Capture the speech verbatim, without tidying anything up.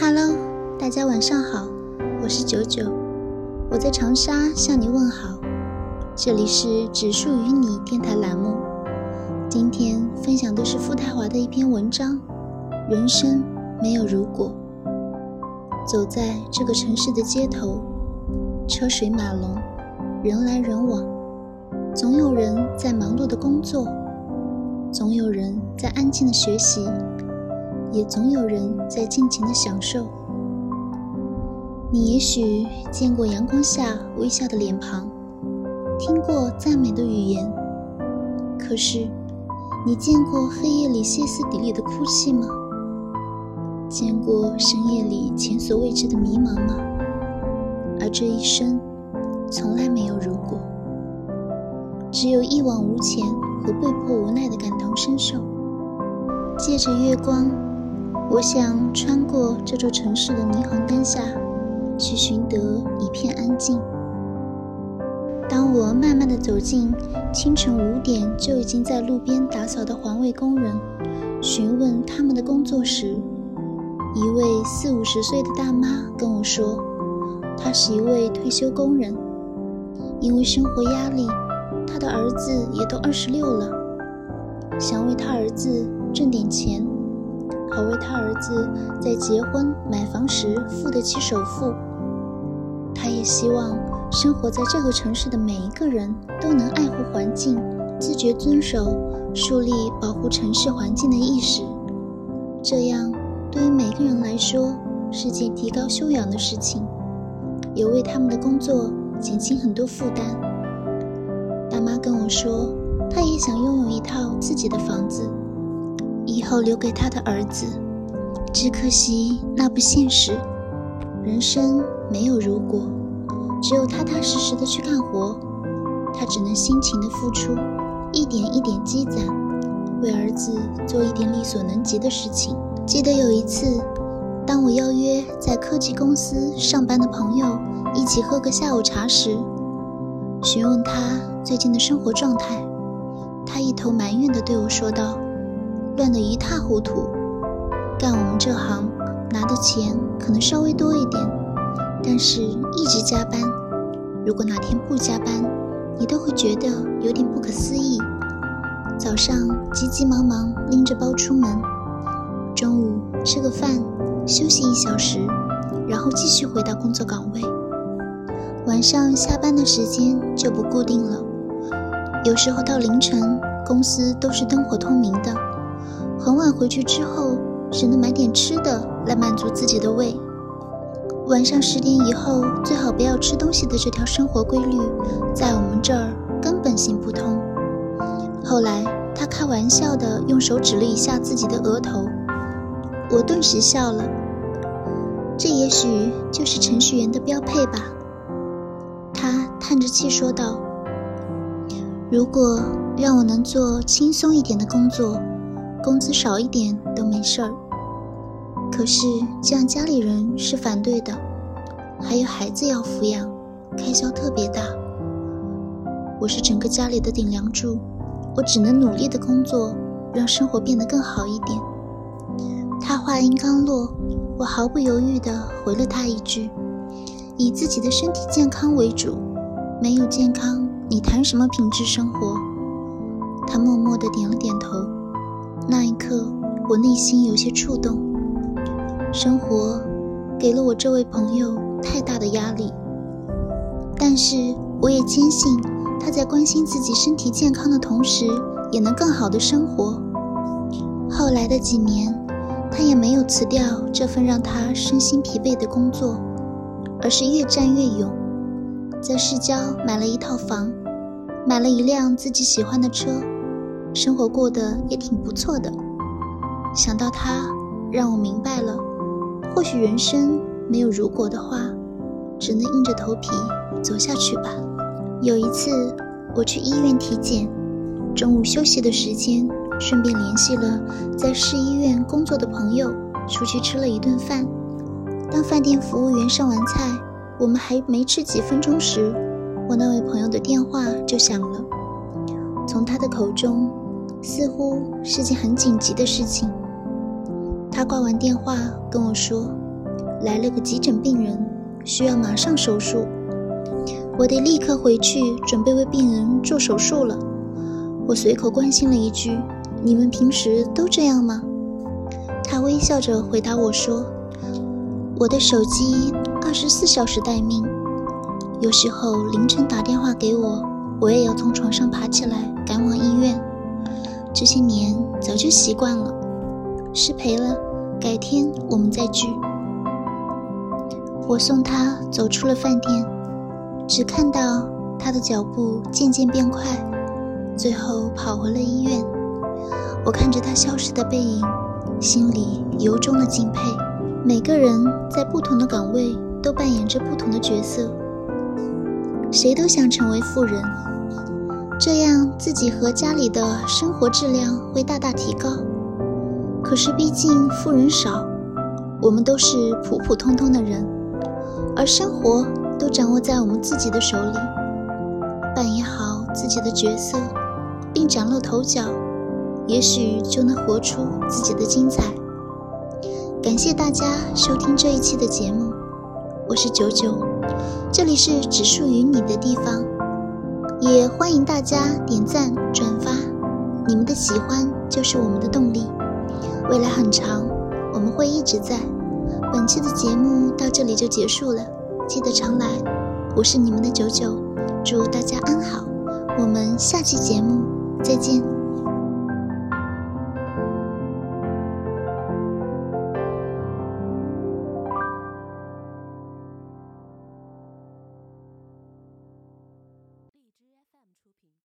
Hello， 大家晚上好，我是九九，我在长沙向你问好。这里是只属于你电台栏目，今天分享的是傅太华的一篇文章，人生没有如果。走在这个城市的街头，车水马龙，人来人往，总有人在忙碌的工作，总有人在安静的学习，也总有人在尽情的享受。你也许见过阳光下微笑的脸庞，听过赞美的语言，可是你见过黑夜里歇斯底里的哭泣吗？见过深夜里前所未知的迷茫吗？而这一生从来没有如果，只有一往无前和被迫无奈的感同身受。借着月光，我想穿过这座城市的霓虹灯下，去寻得一片安静。当我慢慢地走近清晨五点就已经在路边打扫的环卫工人，询问他们的工作时，一位四五十岁的大妈跟我说，她是一位退休工人，因为生活压力，她的儿子也都二十六了，想为她儿子挣点钱，好为他儿子在结婚买房时付得起首付。他也希望生活在这个城市的每一个人都能爱护环境，自觉遵守，树立保护城市环境的意识，这样对于每个人来说是件提高修养的事情，也为他们的工作减轻很多负担。大妈跟我说，她也想拥有一套自己的房子，以后留给他的儿子，只可惜那不现实。人生没有如果，只有踏踏实实的去干活，他只能辛勤的付出，一点一点积攒，为儿子做一点力所能及的事情。记得有一次，当我邀约在科技公司上班的朋友一起喝个下午茶时，询问他最近的生活状态，他一头埋怨地对我说道，乱得一塌糊涂，干我们这行拿的钱可能稍微多一点，但是一直加班，如果哪天不加班，你都会觉得有点不可思议。早上急急忙忙拎着包出门，中午吃个饭休息一小时，然后继续回到工作岗位，晚上下班的时间就不固定了，有时候到凌晨公司都是灯火通明的，很晚回去之后，只能买点吃的来满足自己的胃。晚上十点以后最好不要吃东西的这条生活规律，在我们这儿根本行不通。后来他开玩笑地用手指了一下自己的额头，我顿时笑了。这也许就是程序员的标配吧。他叹着气说道：“如果让我能做轻松一点的工作，工资少一点都没事儿，可是这样家里人是反对的，还有孩子要抚养，开销特别大。我是整个家里的顶梁柱，我只能努力的工作，让生活变得更好一点。”他话音刚落，我毫不犹豫地回了他一句：“以自己的身体健康为主，没有健康，你谈什么品质生活？”他默默地点了点头。那一刻，我内心有些触动，生活给了我这位朋友太大的压力，但是我也坚信，他在关心自己身体健康的同时，也能更好的生活。后来的几年，他也没有辞掉这份让他身心疲惫的工作，而是越战越勇，在市郊买了一套房，买了一辆自己喜欢的车，生活过得也挺不错的。想到他，让我明白了，或许人生没有如果的话，只能硬着头皮走下去吧。有一次我去医院体检，中午休息的时间，顺便联系了在市医院工作的朋友，出去吃了一顿饭。当饭店服务员上完菜，我们还没吃几分钟时，我那位朋友的电话就响了。从他的口中似乎是件很紧急的事情。他挂完电话跟我说，来了个急诊病人，需要马上手术，我得立刻回去准备为病人做手术了。我随口关心了一句：“你们平时都这样吗？”他微笑着回答我说：“我的手机二十四小时待命，有时候凌晨打电话给我，我也要从床上爬起来赶往医院。这些年早就习惯了，失陪了，改天我们再聚。”我送他走出了饭店，只看到他的脚步渐渐变快，最后跑回了医院。我看着他消失的背影，心里由衷的敬佩。每个人在不同的岗位都扮演着不同的角色，谁都想成为富人，这样自己和家里的生活质量会大大提高。可是毕竟富人少，我们都是普普通通的人，而生活都掌握在我们自己的手里。扮演好自己的角色，并崭露头角，也许就能活出自己的精彩。感谢大家收听这一期的节目，我是九九，这里是只属于你的地方，也欢迎大家点赞转发，你们的喜欢就是我们的动力。未来很长，我们会一直在。本期的节目到这里就结束了，记得常来。我是你们的九九，祝大家安好，我们下期节目再见。